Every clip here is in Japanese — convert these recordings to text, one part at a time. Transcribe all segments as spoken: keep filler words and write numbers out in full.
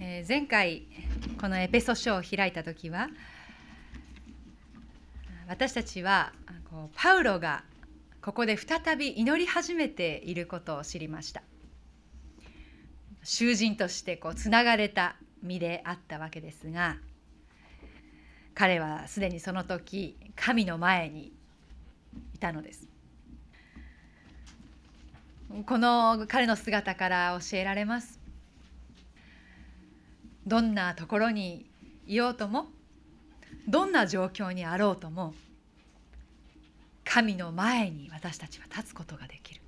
えー、前回このエペソ書を開いた時は、私たちはこうパウロがここで再び祈り始めていることを知りました。囚人としてこうつながれた身であったわけですが、彼はすでにその時神の前にいたのです。この彼の姿から教えられます。どんなところにいようとも、どんな状況にあろうとも、神の前に私たちは立つことができる。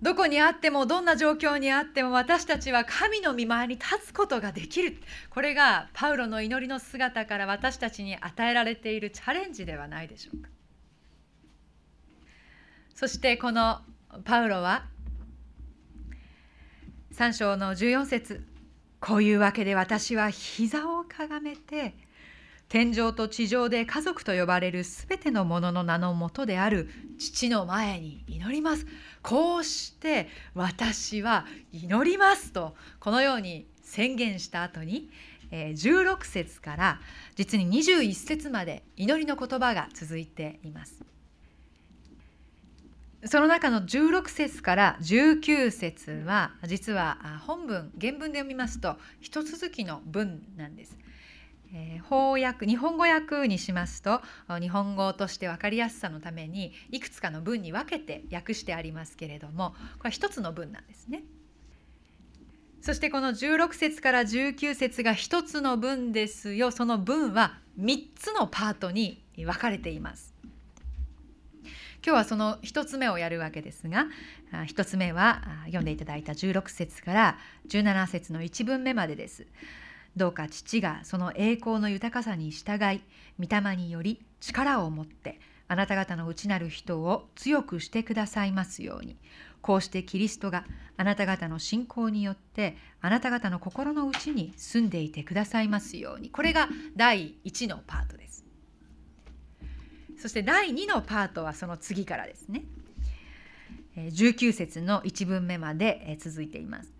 どこにあっても、どんな状況にあっても、私たちは神の御前に立つことができる。これがパウロの祈りの姿から私たちに与えられているチャレンジではないでしょうか。そしてこのパウロはさん章のじゅうよん節、こういうわけで私は膝をかがめて、天上と地上で家族と呼ばれるすべてのものの名のもとである父の前に祈ります。こうして私は祈りますと、このように宣言した後にじゅうろく節から実ににじゅういち節まで祈りの言葉が続いています。その中のじゅうろく節からじゅうきゅう節は、実は本文、原文で読みますと一続きの文なんです。えー、翻訳、日本語訳にしますと、日本語として分かりやすさのためにいくつかの文に分けて訳してありますけれども、これは一つの文なんですね。そしてこのじゅうろく節からじゅうきゅう節が一つの文ですよ。その文はみっつのパートに分かれています。今日はその一つ目をやるわけですが、一つ目は読んでいただいたじゅうろく節からじゅうなな節のいち文目までです。どうか父がその栄光の豊かさに従い、御霊により力を持ってあなた方の内なる人を強くしてくださいますように。こうしてキリストがあなた方の信仰によってあなた方の心の内に住んでいてくださいますように。これが第一のパートです。そして第にのパートはその次からですね。じゅうきゅう節のいち文目まで続いています。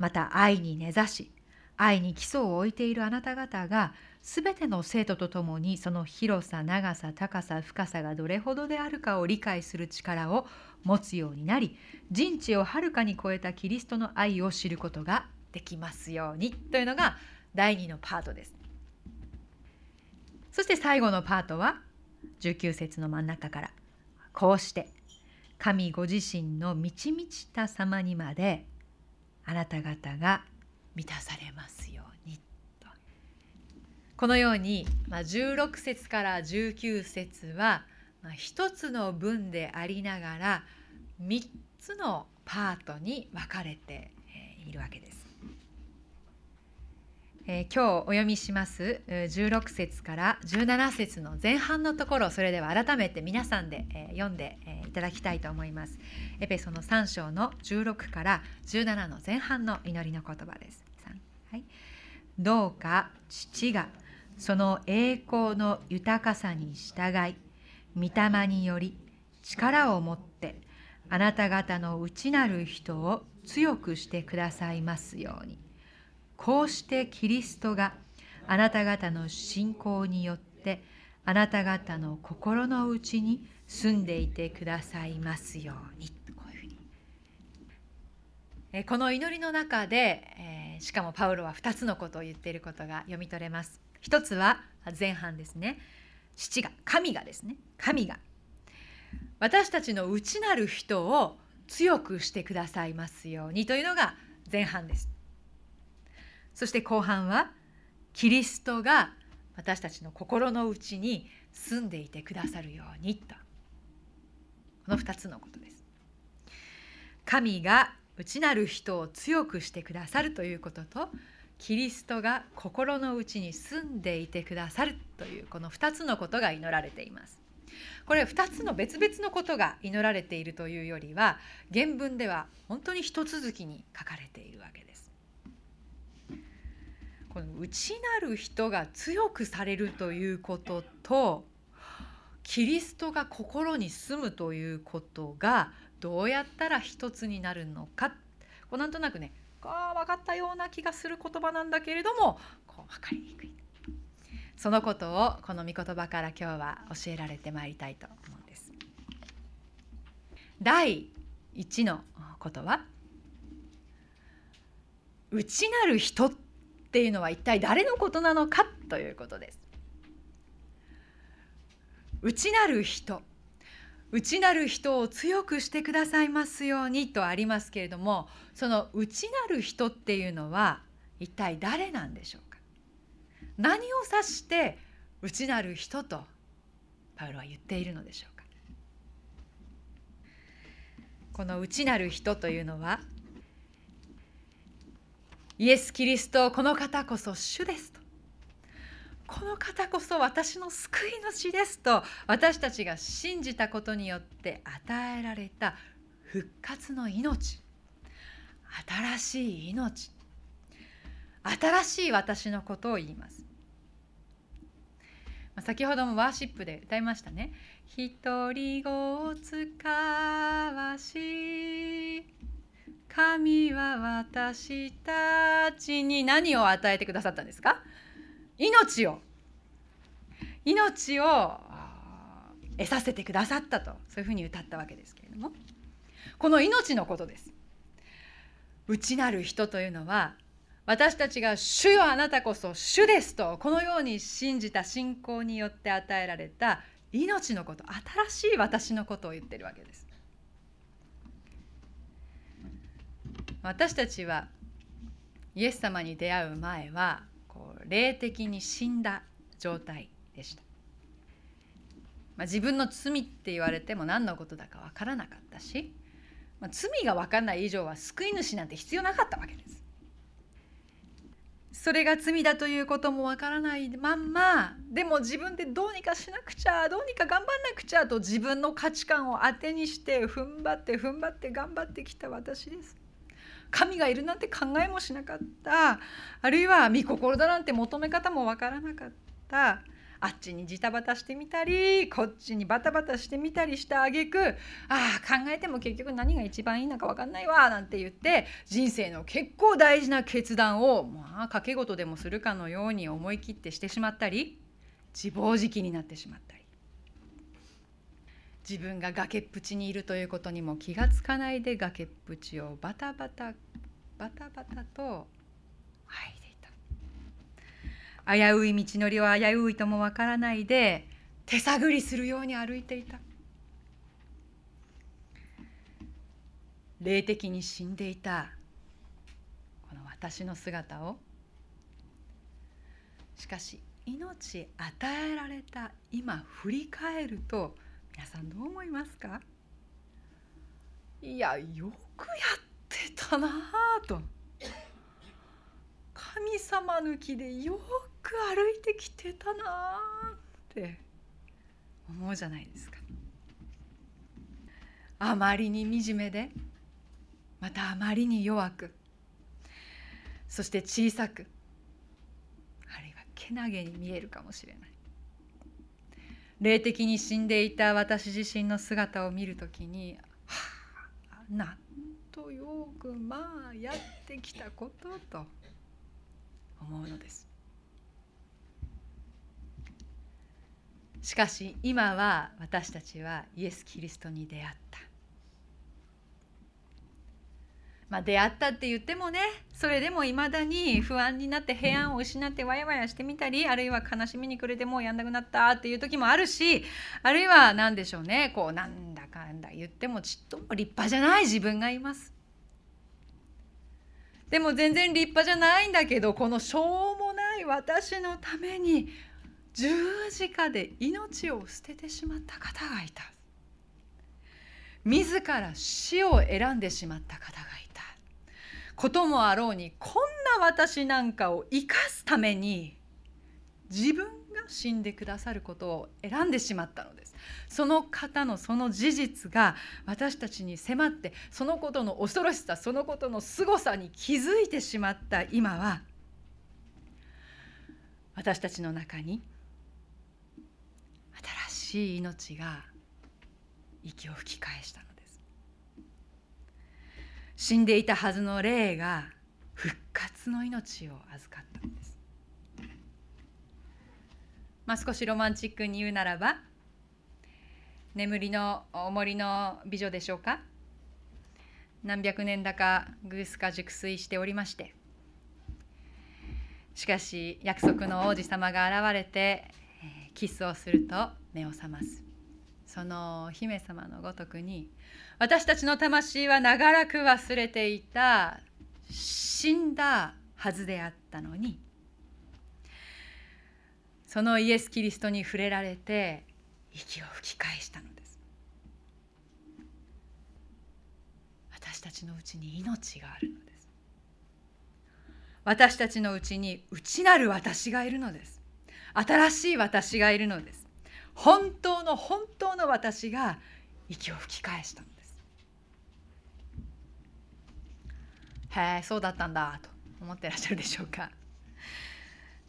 また愛に根ざし、愛に基礎を置いているあなた方が、すべての生徒とともにその広さ、長さ、高さ、深さがどれほどであるかを理解する力を持つようになり、人知をはるかに超えたキリストの愛を知ることができますようにというのが第にのパートです。そして最後のパートは、じゅうきゅう節の真ん中から、こうして神ご自身の満ち満ちた様にまであなた方が満たされますようにと、このようにじゅうろく節からじゅうきゅう節は一つの文でありながらみっつのパートに分かれているわけです。えー、今日お読みしますじゅうろく節からじゅうなな節の前半のところ、それでは改めて皆さんで、えー、読んで、えー、いただきたいと思います。エペソのさん章のじゅうろくからじゅうななの前半の祈りの言葉です。はい、どうか父がその栄光の豊かさに従い、御霊により力を持ってあなた方の内なる人を強くしてくださいますように。こうしてキリストがあなた方の信仰によってあなた方の心の内に住んでいてくださいますように。こういうふうに、えこの祈りの中で、えー、しかもパウロはふたつのことを言っていることが読み取れます。一つは前半ですね。父が、神がですね。神が私たちの内なる人を強くしてくださいますようにというのが前半です。そして後半はキリストが私たちの心の内に住んでいてくださるようにと、このふたつのことです。神が内なる人を強くしてくださるということと、キリストが心の内に住んでいてくださるという、このふたつのことが祈られています。これふたつの別々のことが祈られているというよりは、原文では本当に一続きに書かれているわけです。この内なる人が強くされるということと、キリストが心に住むということがどうやったら一つになるのか、こうなんとなくね、か分かったような気がする言葉なんだけれども、こう分かりにくい、そのことをこの御言葉から今日は教えられてまいりたいと思うんです。だいいちのことは、内なる人っていうのは一体誰のことなのかということです。内なる人、内なる人を強くしてくださいますようにとありますけれども、その内なる人っていうのは一体誰なんでしょうか。何を指して内なる人とパウロは言っているのでしょうか。この内なる人というのは、イエス・キリスト、この方こそ主ですと、この方こそ私の救い主ですと、私たちが信じたことによって与えられた復活の命、新しい命、新しい私のことを言います。先ほどもワーシップで歌いましたね。独り言を使わし、神は私たちに何を与えてくださったんですか。命を命を得させてくださったと、そういうふうに歌ったわけですけれども、この命のことです。内なる人というのは、私たちが主よ、あなたこそ主ですと、このように信じた信仰によって与えられた命のこと、新しい私のことを言っているわけです。私たちはイエス様に出会う前は、こう霊的に死んだ状態でした。まあ、自分の罪って言われても何のことだか分からなかったし、まあ、罪が分からない以上は救い主なんて必要なかったわけです。それが罪だということも分からないまんま、でも自分でどうにかしなくちゃ、どうにか頑張んなくちゃと自分の価値観を当てにして踏ん張って踏ん張って頑張ってきた私です。神がいるなんて考えもしなかった、あるいは御心だなんて求め方もわからなかった、あっちにジタバタしてみたりこっちにバタバタしてみたりした挙句、ああ考えても結局何が一番いいのかわかんないわなんて言って、人生の結構大事な決断をまあ掛け事でもするかのように思い切ってしてしまったり、自暴自棄になってしまったり、自分が崖っぷちにいるということにも気がつかないで崖っぷちをバタバタバタバタと入っていた。危うい道のりを危ういともわからないで手探りするように歩いていた。霊的に死んでいたこの私の姿を、しかし命与えられた今振り返ると、皆さんどう思いますか。いや、よくやってたなぁと、神様抜きでよく歩いてきてたなぁって思うじゃないですか。あまりに惨めで、またあまりに弱く、そして小さく、あるいはけなげに見えるかもしれない。霊的に死んでいた私自身の姿を見るときに、はあ、なんとよくまあやってきたことと思うのです。しかし今は私たちはイエス・キリストに出会った。まあ、出会ったって言ってもね、それでもいまだに不安になって平安を失ってわやわやしてみたり、あるいは悲しみに暮れてもうやんなくなったっていう時もあるし、あるいは何でしょうね、こうなんだかんだ言ってもちっとも立派じゃない自分がいます。でも全然立派じゃないんだけど、このしょうもない私のために十字架で命を捨ててしまった方がいた。自ら死を選んでしまった方がいた。こともあろうに、こんな私なんかを生かすために自分が死んでくださることを選んでしまったのです。その方のその事実が私たちに迫って、そのことの恐ろしさ、そのことの凄さに気づいてしまった今は、私たちの中に新しい命が息を吹き返したのです。死んでいたはずの霊が復活の命を預かったんです。まあ、少しロマンチックに言うならば、眠りの森の美女でしょうか。何百年だかグースか熟睡しておりまして、しかし約束の王子様が現れてキスをすると目を覚ます。その姫様のごとくに、私たちの魂は長らく忘れていた、死んだはずであったのに、そのイエス・キリストに触れられて息を吹き返したのです。私たちのうちに命があるのです。私たちのうちに内なる私がいるのです。新しい私がいるのです。本当の本当の私が息を吹き返したのです。へえ、そうだったんだと思ってらっしゃるでしょうか。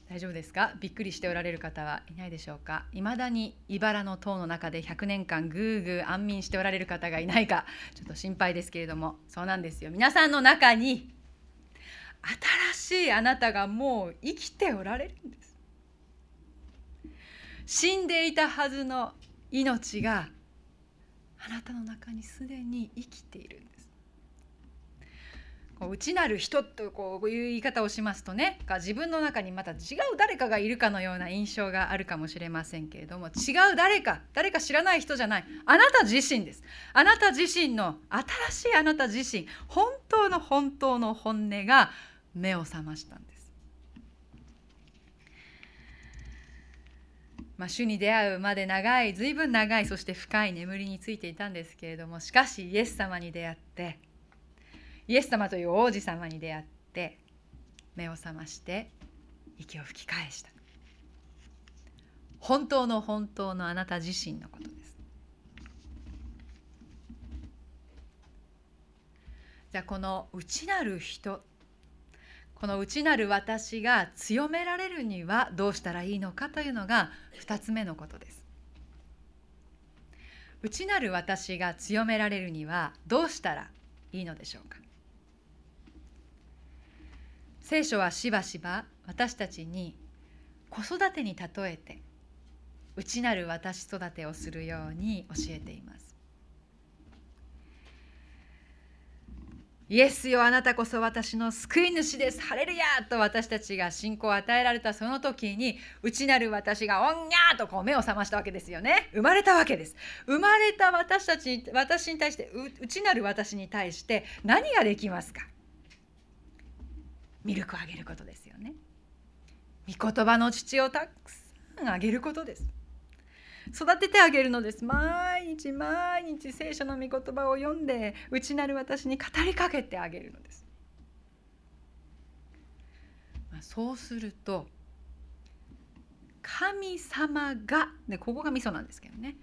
大丈夫ですか？びっくりしておられる方はいないでしょうか？いまだに茨の塔の中でひゃくねんかんぐーぐー安眠しておられる方がいないか、ちょっと心配ですけれども、そうなんですよ。皆さんの中に新しいあなたがもう生きておられるんです。死んでいたはずの命があなたの中にすでに生きているんです。内なる人とこういう言い方をしますとね、自分の中にまた違う誰かがいるかのような印象があるかもしれませんけれども、違う誰か、誰か知らない人じゃない、あなた自身です。あなた自身の、新しいあなた自身、本当の本当の本音が目を覚ましたんです。まあ、主に出会うまで長い、随分長い、そして深い眠りについていたんですけれども、しかしイエス様に出会って、イエス様という王子様に出会って目を覚まして息を吹き返した。本当の本当のあなた自身のことです。じゃあこの内なる人、この内なる私が強められるにはどうしたらいいのかというのがふたつめのことです。内なる私が強められるにはどうしたらいいのでしょうか。聖書はしばしば私たちに子育てに例えて、内なる私育てをするように教えています。イエスよ、あなたこそ私の救い主です、ハレルヤと私たちが信仰を与えられたその時に、内なる私がおんにゃーとこう目を覚ましたわけですよね。生まれたわけです。生まれた私たち、私に対して、内なる私に対して何ができますか。ミルクをあげることですよね。御言葉の父をたくさんあげることです。育ててあげるのです。毎日毎日聖書の御言葉を読んで、内なる私に語りかけてあげるのです。そうすると神様が、でここがミソなんですけどね、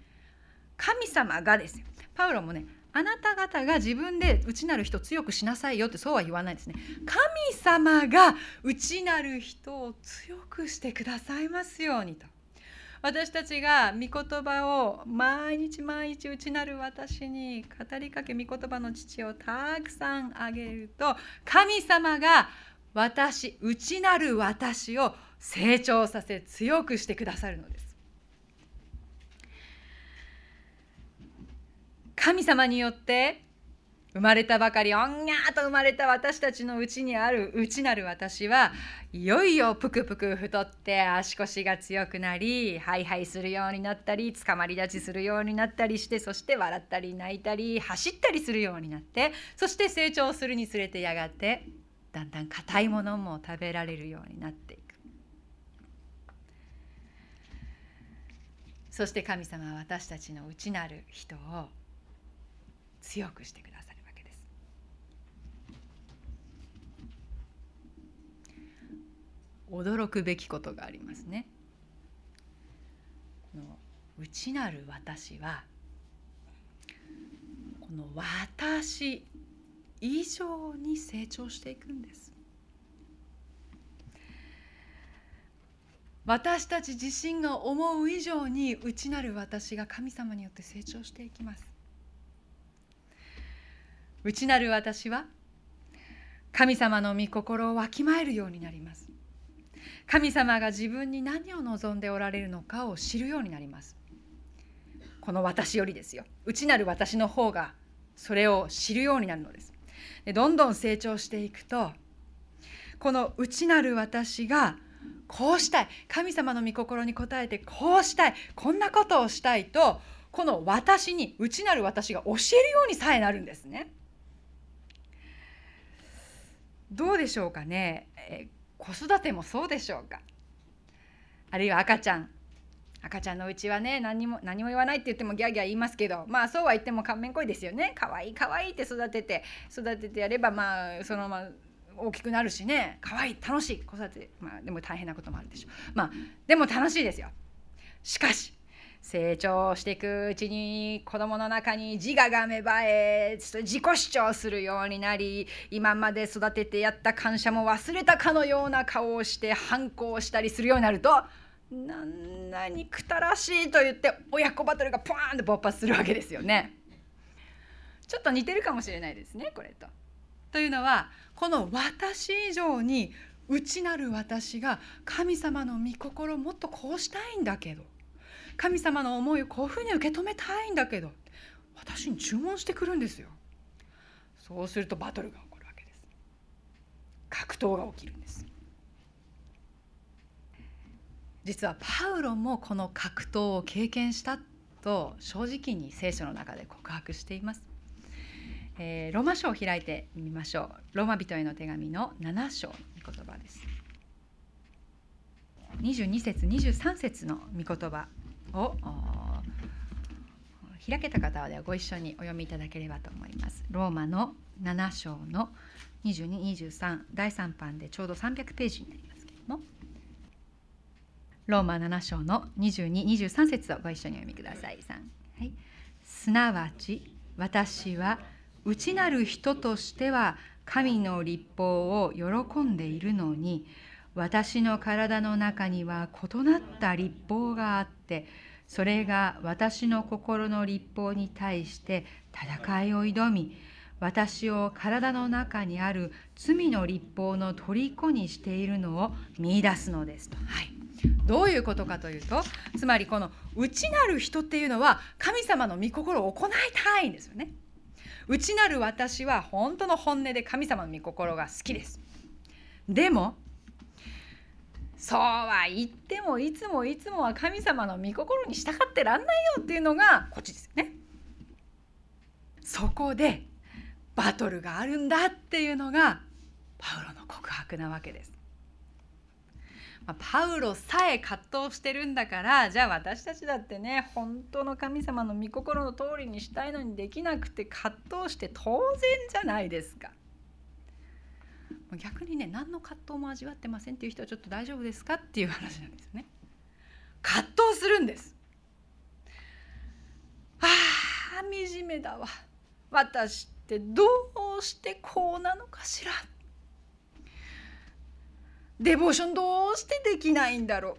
神様がですよ。パウロもね、あなた方が自分で内なる人を強くしなさいよって、そうは言わないですね。神様が内なる人を強くしてくださいますようにと。私たちが御言葉を毎日毎日内なる私に語りかけ、御言葉の父をたくさんあげると、神様が私、内なる私を成長させ強くしてくださるのです。神様によって生まれたばかり、おんにゃーと生まれた私たちのうちにある内なる私は、いよいよぷくぷく太って足腰が強くなり、ハイハイするようになったり、つかまり立ちするようになったりして、そして笑ったり泣いたり走ったりするようになって、そして成長するにつれてやがてだんだん硬いものも食べられるようになっていく。そして神様は私たちの内なる人を強くしてください。驚くべきことがありますね。この内なる私は、この私以上に成長していくんです。私たち自身が思う以上に内なる私が神様によって成長していきます。内なる私は神様の御心をわきまえるようになります。神様が自分に何を望んでおられるのかを知るようになります。この私よりですよ。内なる私の方がそれを知るようになるのです。で、どんどん成長していくと、この内なる私がこうしたい、神様の御心に応えてこうしたい、こんなことをしたいと、この私に、内なる私が教えるようにさえなるんですね。どうでしょうかね。え子育てもそうでしょうか。あるいは赤ちゃん赤ちゃんのうちはね、何も何も言わないって言ってもギャーギャー言いますけど、まあそうは言っても顔面こいですよね。かわいいかわいいって育てて育ててやれば、まあそのまま大きくなるしね、かわいい、楽しい子育て、まあでも大変なこともあるでしょう。まあでも楽しいですよ。しかし成長していくうちに、子どもの中に自我が芽生え、自己主張するようになり、今まで育ててやった感謝も忘れたかのような顔をして反抗したりするようになると、なんなにくたらしいと言って親子バトルがポーンと勃発するわけですよね。ちょっと似てるかもしれないですね、これと。というのは、この私以上に内なる私が、神様の御心をもっとこうしたいんだけど、神様の思いをこういうふうに受け止めたいんだけど、私に注文してくるんですよ。そうするとバトルが起こるわけです。格闘が起きるんです。実はパウロもこの格闘を経験したと正直に聖書の中で告白しています。えー、ローマ書を開いてみましょう。ローマ人への手紙のなな章の御言葉です。にじゅうに節にじゅうさん節の御言葉を開けた方ではご一緒にお読みいただければと思います。ローマのなな章のにじゅうに、にじゅうさんだいさん版でちょうどさんびゃくページになりますけれども、ローマなな章のにじゅうに、にじゅうさん節をご一緒にお読みください。さん、はい、すなわち私は内なる人としては神の律法を喜んでいるのに、私の体の中には異なった律法があって、それが私の心の律法に対して戦いを挑み、私を体の中にある罪の律法の虜にしているのを見出すのですと。はい、どういうことかというと、つまりこの内なる人っていうのは神様の御心を行いたいんですよね。内なる私は本当の本音で神様の御心が好きです。でもそうは言っても、いつもいつもは神様の御心に従ってらんないよっていうのがこっちですよね。そこでバトルがあるんだっていうのがパウロの告白なわけです。まあ、パウロさえ葛藤してるんだから、じゃあ私たちだってね、本当の神様の御心の通りにしたいのにできなくて葛藤して当然じゃないですか。逆にね、何の葛藤も味わってませんっていう人はちょっと大丈夫ですかっていう話なんですよね。葛藤するんです。あー、惨めだわ、私ってどうしてこうなのかしら、デボーションどうしてできないんだろ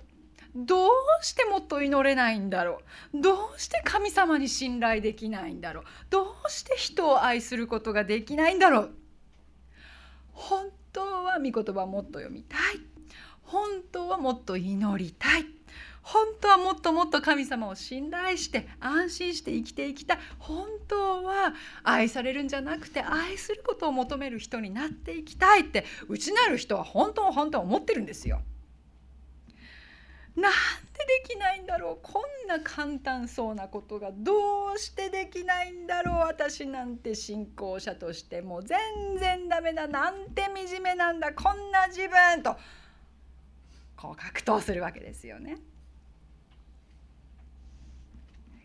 う、どうしてもっと祈れないんだろう、どうして神様に信頼できないんだろう、どうして人を愛することができないんだろう、本当は御言葉をもっと読みたい、本当はもっと祈りたい、本当はもっともっと神様を信頼して安心して生きていきたい、本当は愛されるんじゃなくて愛することを求める人になっていきたいって内なる人は本当本当思ってるんですよ。なんでできないんだろう、こんな簡単そうなことがどうしてできないんだろう、私なんて信仰者としてもう全然ダメだ、なんて惨めなんだ、こんな自分とこう格闘するわけですよね。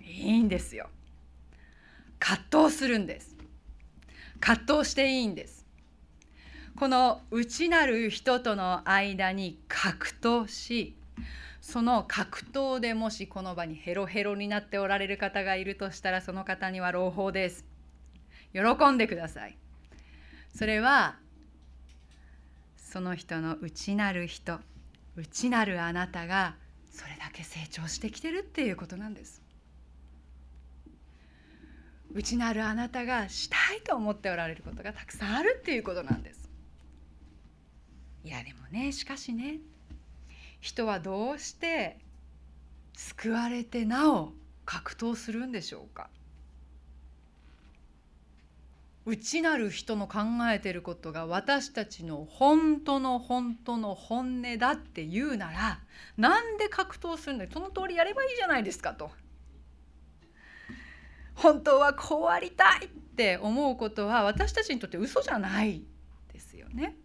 いいんですよ、葛藤するんです、葛藤していいんです。この内なる人との間に格闘し、その格闘でもしこの場にヘロヘロになっておられる方がいるとしたら、その方には朗報です。喜んでください。それはその人の内なる人、内なるあなたがそれだけ成長してきてるっていうことなんです。内なるあなたがしたいと思っておられることがたくさんあるっていうことなんです。いやでもね、しかしね、人はどうして救われてなお格闘するんでしょうか。内なる人の考えていることが私たちの本当の本当の本音だって言うなら、なんで格闘するんだよ、その通りやればいいじゃないですかと。本当はこうありたいって思うことは私たちにとって嘘じゃないですよね。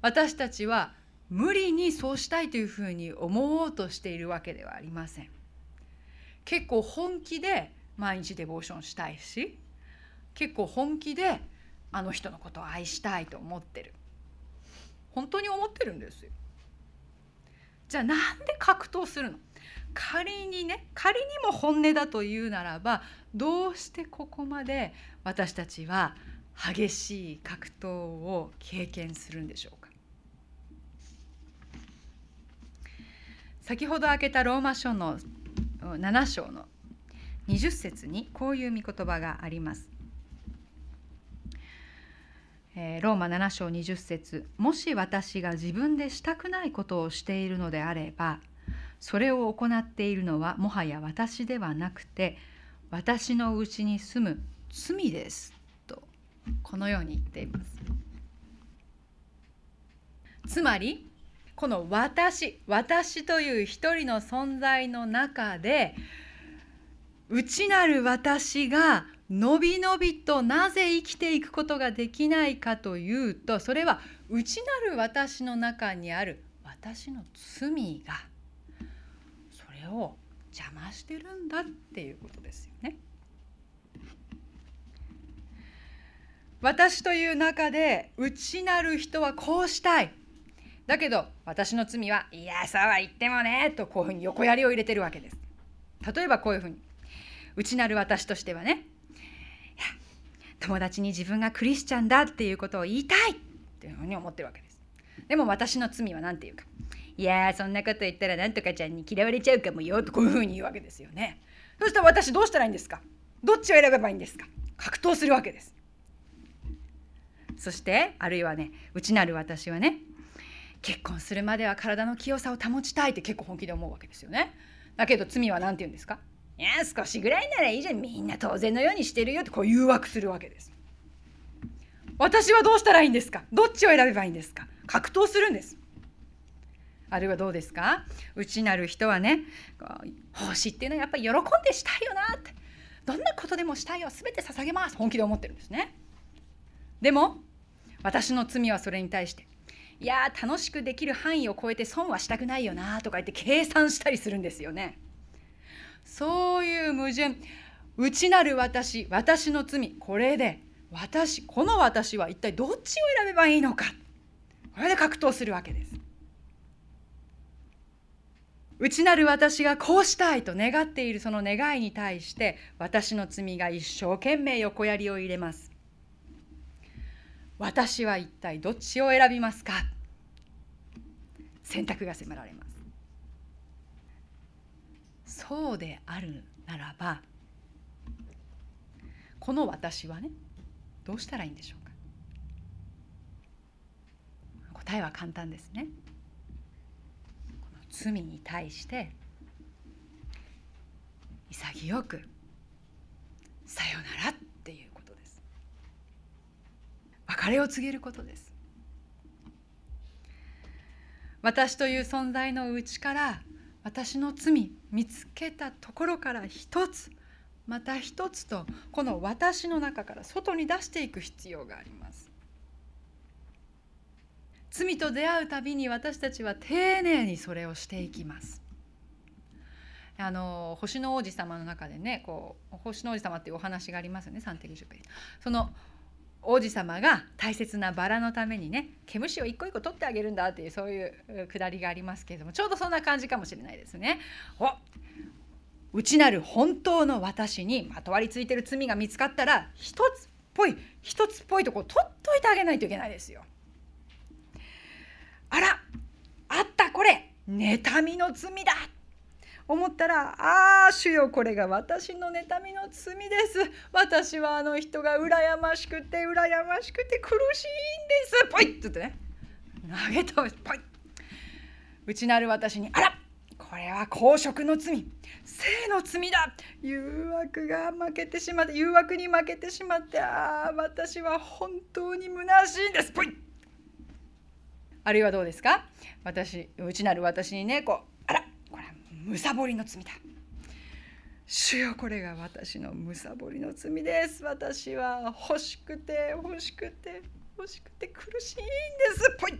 私たちは無理にそうしたいというふうに思おうとしているわけではありません。結構本気で毎日デボーションしたいし、結構本気であの人のことを愛したいと思ってる。本当に思ってるんですよ。じゃあなんで格闘するの？仮にね、仮にも本音だというならば、どうしてここまで私たちは激しい格闘を経験するんでしょうか。先ほど開けたローマ書のなな章のにじゅっ節にこういう御言葉があります。ローマなな章にじゅっ節、もし私が自分でしたくないことをしているのであれば、それを行っているのはもはや私ではなくて、私のうちに住む罪ですと、このように言っています。つまりこの私、私という一人の存在の中で、内なる私がのびのびとなぜ生きていくことができないかというと、それは内なる私の中にある私の罪がそれを邪魔してるんだっていうことですよね。私という中で内なる人はこうしたい、だけど私の罪は、いやそうは言ってもねと、こういうふうに横やりを入れてるわけです。例えばこういうふうに、内なる私としてはね、友達に自分がクリスチャンだっていうことを言いたいっていうふうに思ってるわけです。でも私の罪は何て言うか、いやそんなこと言ったらなんとかちゃんに嫌われちゃうかもよと、こういうふうに言うわけですよね。そしたら私どうしたらいいんですか？どっちを選べばいいんですか？格闘するわけです。そしてあるいはね、内なる私はね、結婚するまでは体の清さを保ちたいって結構本気で思うわけですよね。だけど罪は何て言うんですか？いや少しぐらいならいいじゃん、みんな当然のようにしてるよってこう誘惑するわけです。私はどうしたらいいんですか？どっちを選べばいいんですか？格闘するんです。あるいはどうですか？内なる人はね、奉仕っていうのはやっぱり喜んでしたいよなって、どんなことでもしたいよ、全て捧げます本気で思ってるんですね。でも私の罪はそれに対して、いや楽しくできる範囲を超えて損はしたくないよなとか言って計算したりするんですよね。そういう矛盾、内なる私、私の罪、これで私、この私は一体どっちを選べばいいのか、これで格闘するわけです。内なる私がこうしたいと願っているその願いに対して、私の罪が一生懸命横やりを入れます。私は一体どっちを選びますか？選択が迫られます。そうであるならば、この私はね、どうしたらいいんでしょうか。答えは簡単ですね。この罪に対して潔くさよならっていうことです。別れを告げることです。私という存在のうちから、私の罪見つけたところから一つまた一つと、この私の中から外に出していく必要があります。罪と出会うたびに私たちは丁寧にそれをしていきます。あの星の王子様の中でね、こう星の王子様っていうお話がありますよね、サンテグジュペリ。その王子様が大切なバラのためにね、毛虫を一個一個取ってあげるんだっていう、そういうくだりがありますけれども、ちょうどそんな感じかもしれないですね。お、内なる本当の私にまとわりついてる罪が見つかったら、一つっぽい一つっぽいとこ取っといてあげないといけないですよ。あら、あった、これ妬みの罪だ思ったら、ああ主よ、これが私の妬みの罪です、私はあの人が羨ましくて羨ましくて苦しいんです、ポイッとね、投げ飛ばしポイ、内なる私に、あら、これは公職の罪、性の罪だ、誘惑が負けてしまって、誘惑に負けてしまって、ああ私は本当に虚しいんです、ポイ。あるいはどうですか、私、内なる私にね、こう、あら、これはむさぼりの罪だ、主よ、これが私のむさぼりの罪です、私は欲しくて欲しくて欲しくて苦しいんです、ポイ。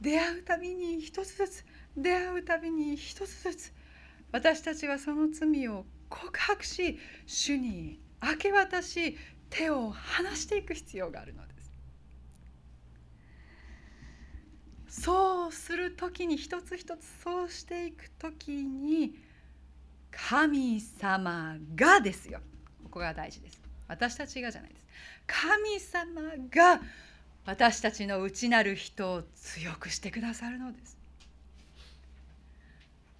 出会うたびに一つずつ、出会うたびに一つずつ、私たちはその罪を告白し、主に明け渡し、手を離していく必要があるのです。そうするときに、一つ一つそうしていくときに、神様がですよ、ここが大事です、私たちがじゃないです、神様が私たちの内なる人を強くしてくださるのです。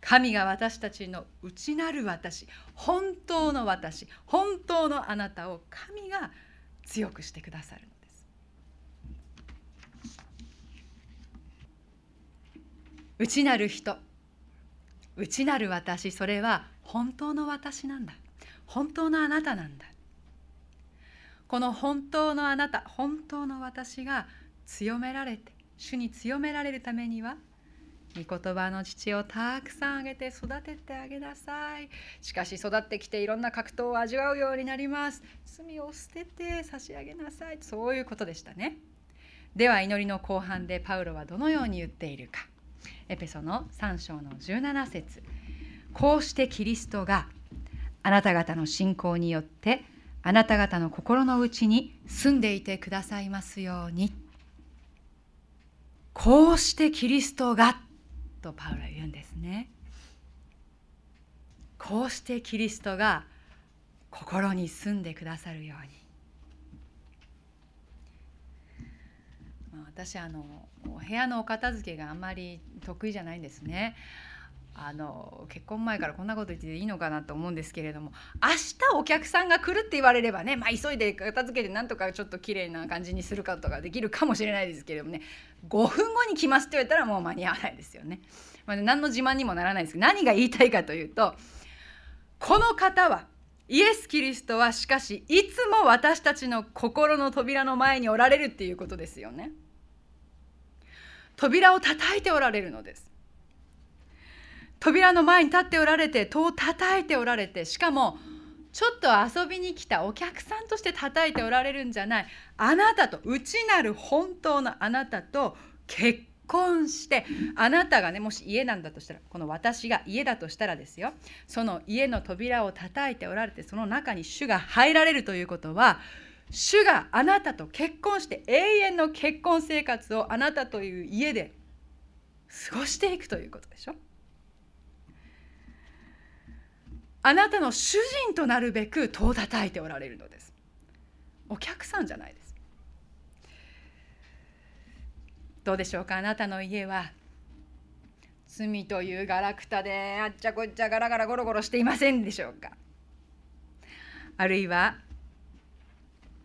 神が私たちの内なる私、本当の私、本当のあなたを神が強くしてくださるのです。内なる人、内なる私、それは本当の私なんだ、本当のあなたなんだ。この本当のあなた、本当の私が強められて、主に強められるためには、御言葉の父をたくさんあげて育ててあげなさい。しかし育ってきていろんな格闘を味わうようになります。罪を捨てて差し上げなさい。そういうことでしたね。では祈りの後半でパウロはどのように言っているか。エペソのさん章のじゅうなな節。こうしてキリストがあなた方の信仰によって、あなた方の心の内に住んでいてくださいますように。こうしてキリストがとパウロは言うんですね。こうしてキリストが心に住んでくださるように。私あの部屋のお片付けがあんまり得意じゃないんですね。あの結婚前からこんなこと言っていいのかなと思うんですけれども、明日お客さんが来るって言われればね、まあ、急いで片付けてなんとかちょっときれいな感じにするかとかできるかもしれないですけれどもね、ごふんごに来ますって言われたらもう間に合わないですよね。まあ、何の自慢にもならないですけど、何が言いたいかというと、この方はイエス・キリストはしかしいつも私たちの心の扉の前におられるっていうことですよね。扉を叩いておられるのです。扉の前に立っておられて、戸を叩いておられて、しかもちょっと遊びに来たお客さんとして叩いておられるんじゃない、あなたと、内なる本当のあなたと結婚して、あなたがね、もし家なんだとしたら、この私が家だとしたらですよ、その家の扉を叩いておられて、その中に主が入られるということは、主があなたと結婚して永遠の結婚生活をあなたという家で過ごしていくということでしょ。あなたの主人となるべく戸を叩いておられるのです。お客さんじゃないです。どうでしょうか、あなたの家は罪というガラクタであっちゃこっちゃガラガラゴロゴロしていませんでしょうか。あるいは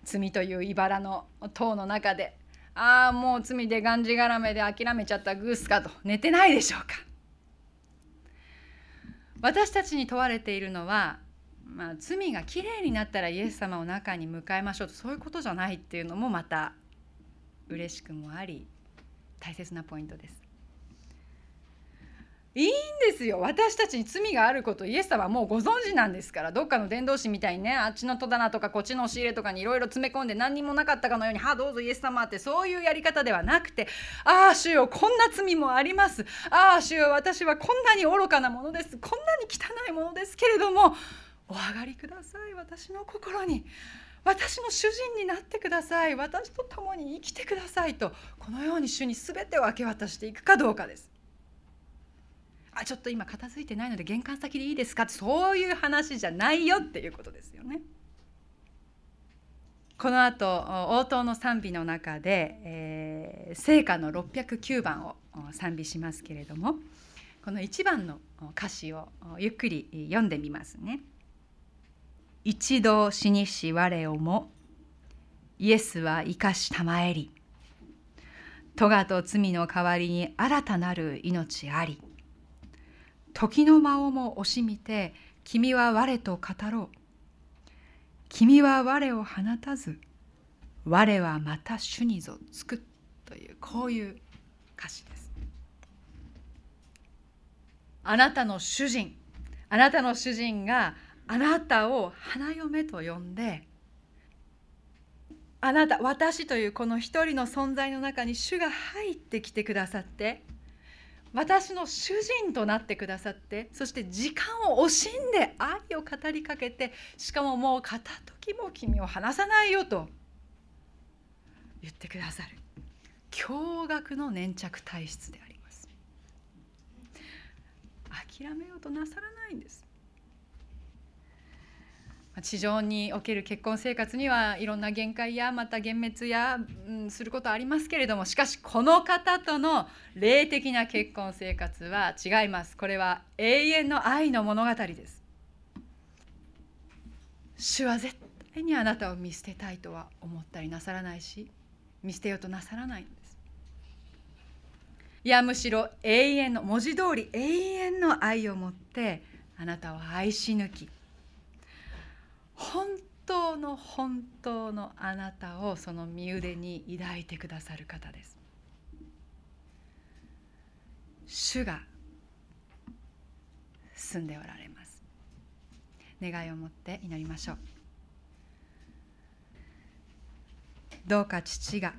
罪という茨の塔の中で、ああもう罪でがんじがらめで諦めちゃったグースかと寝てないでしょうか。私たちに問われているのは、まあ、罪がきれいになったらイエス様を中に迎えましょうと、そういうことじゃないっていうのもまた嬉しくもあり、大切なポイントです。いいんですよ、私たちに罪があることイエス様はもうご存知なんですから。どっかの伝道師みたいにね、あっちの戸棚とかこっちの押し入れとかにいろいろ詰め込んで、何にもなかったかのように、はあどうぞイエス様って、そういうやり方ではなくて、ああ主よこんな罪もあります、ああ主よ私はこんなに愚かなものです、こんなに汚いものですけれども、お上がりください、私の心に、私の主人になってください、私と共に生きてくださいと、このように主に全てを明け渡していくかどうかです。あ、ちょっと今片付いてないので玄関先でいいですか、そういう話じゃないよっていうことですよね。この後応答の賛美の中で、えー、聖歌のろっぴゃくきゅうばんを賛美しますけれども、このいちばんの歌詞をゆっくり読んでみますね。一度死にし我をもイエスは生かしたまえり、咎と罪の代わりに新たなる命あり。時の間をも惜しみて、君は我と語ろう。君は我を放たず、我はまた主にぞつく。という、こういう歌詞です。あなたの主人、あなたの主人があなたを花嫁と呼んで、あなた、私というこの一人の存在の中に主が入ってきてくださって、私の主人となってくださって、そして時間を惜しんで愛を語りかけて、しかももう片時も君を離さないよと言ってくださる。驚愕の粘着体質であります。諦めようとなさらないんです。地上における結婚生活にはいろんな限界やまた幻滅や、うん、することありますけれども、しかしこの方との霊的な結婚生活は違います。これは永遠の愛の物語です。主は絶対にあなたを見捨てたいとは思ったりなさらないし、見捨てようとなさらないんです。いや、むしろ永遠の、文字通り永遠の愛をもってあなたを愛し抜き、本当の本当のあなたをその身腕に抱いてくださる方です。主が住んでおられます。願いを持って祈りましょう。どうか父が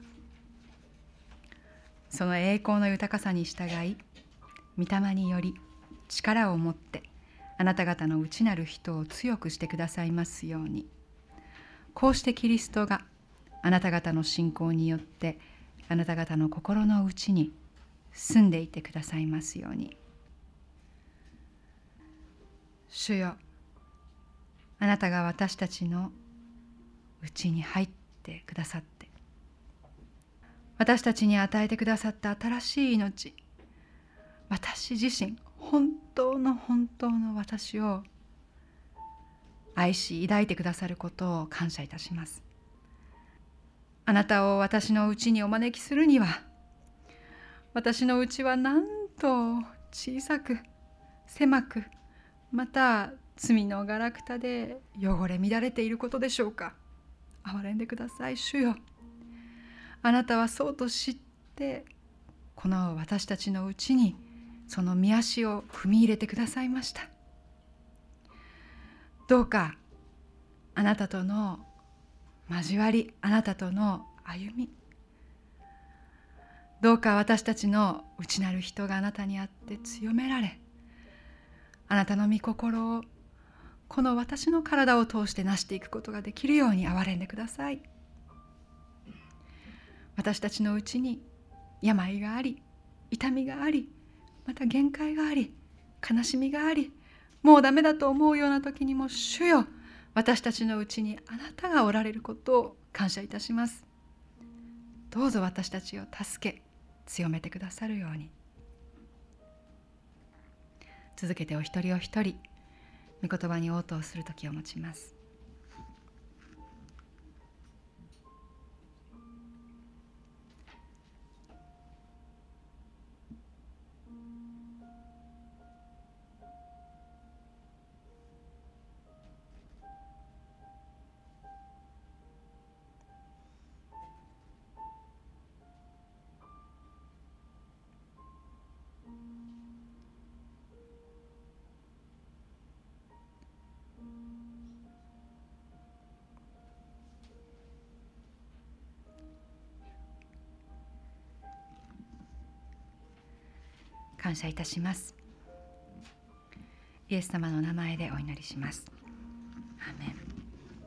その栄光の豊かさに従い、御霊により力を持ってあなた方の内なる人を強くしてくださいますように。こうしてキリストがあなた方の信仰によってあなた方の心の内に住んでいてくださいますように。主よ、あなたが私たちの内に入ってくださって、私たちに与えてくださった新しい命、私自身、本当の本当の私を愛し抱いてくださることを感謝いたします。あなたを私のうちにお招きするには、私のうちはなんと小さく、狭く、また罪のがらくたで汚れ乱れていることでしょうか。憐れんでください、主よ。あなたはそうと知って、この私たちのうちにその御足を踏み入れてくださいました。どうかあなたとの交わり、あなたとの歩み、どうか私たちの内なる人があなたにあって強められ、あなたの御心をこの私の体を通して成していくことができるように憐れんでください。私たちのうちに病があり、痛みがあり、また限界があり、悲しみがあり、もうダメだと思うような時にも、主よ、私たちのうちにあなたがおられることを感謝いたします。どうぞ私たちを助け、強めてくださるように。続けてお一人お一人、御言葉に応答する時を持ちます。感謝いたします。イエス様の名前でお祈りします。アーメン。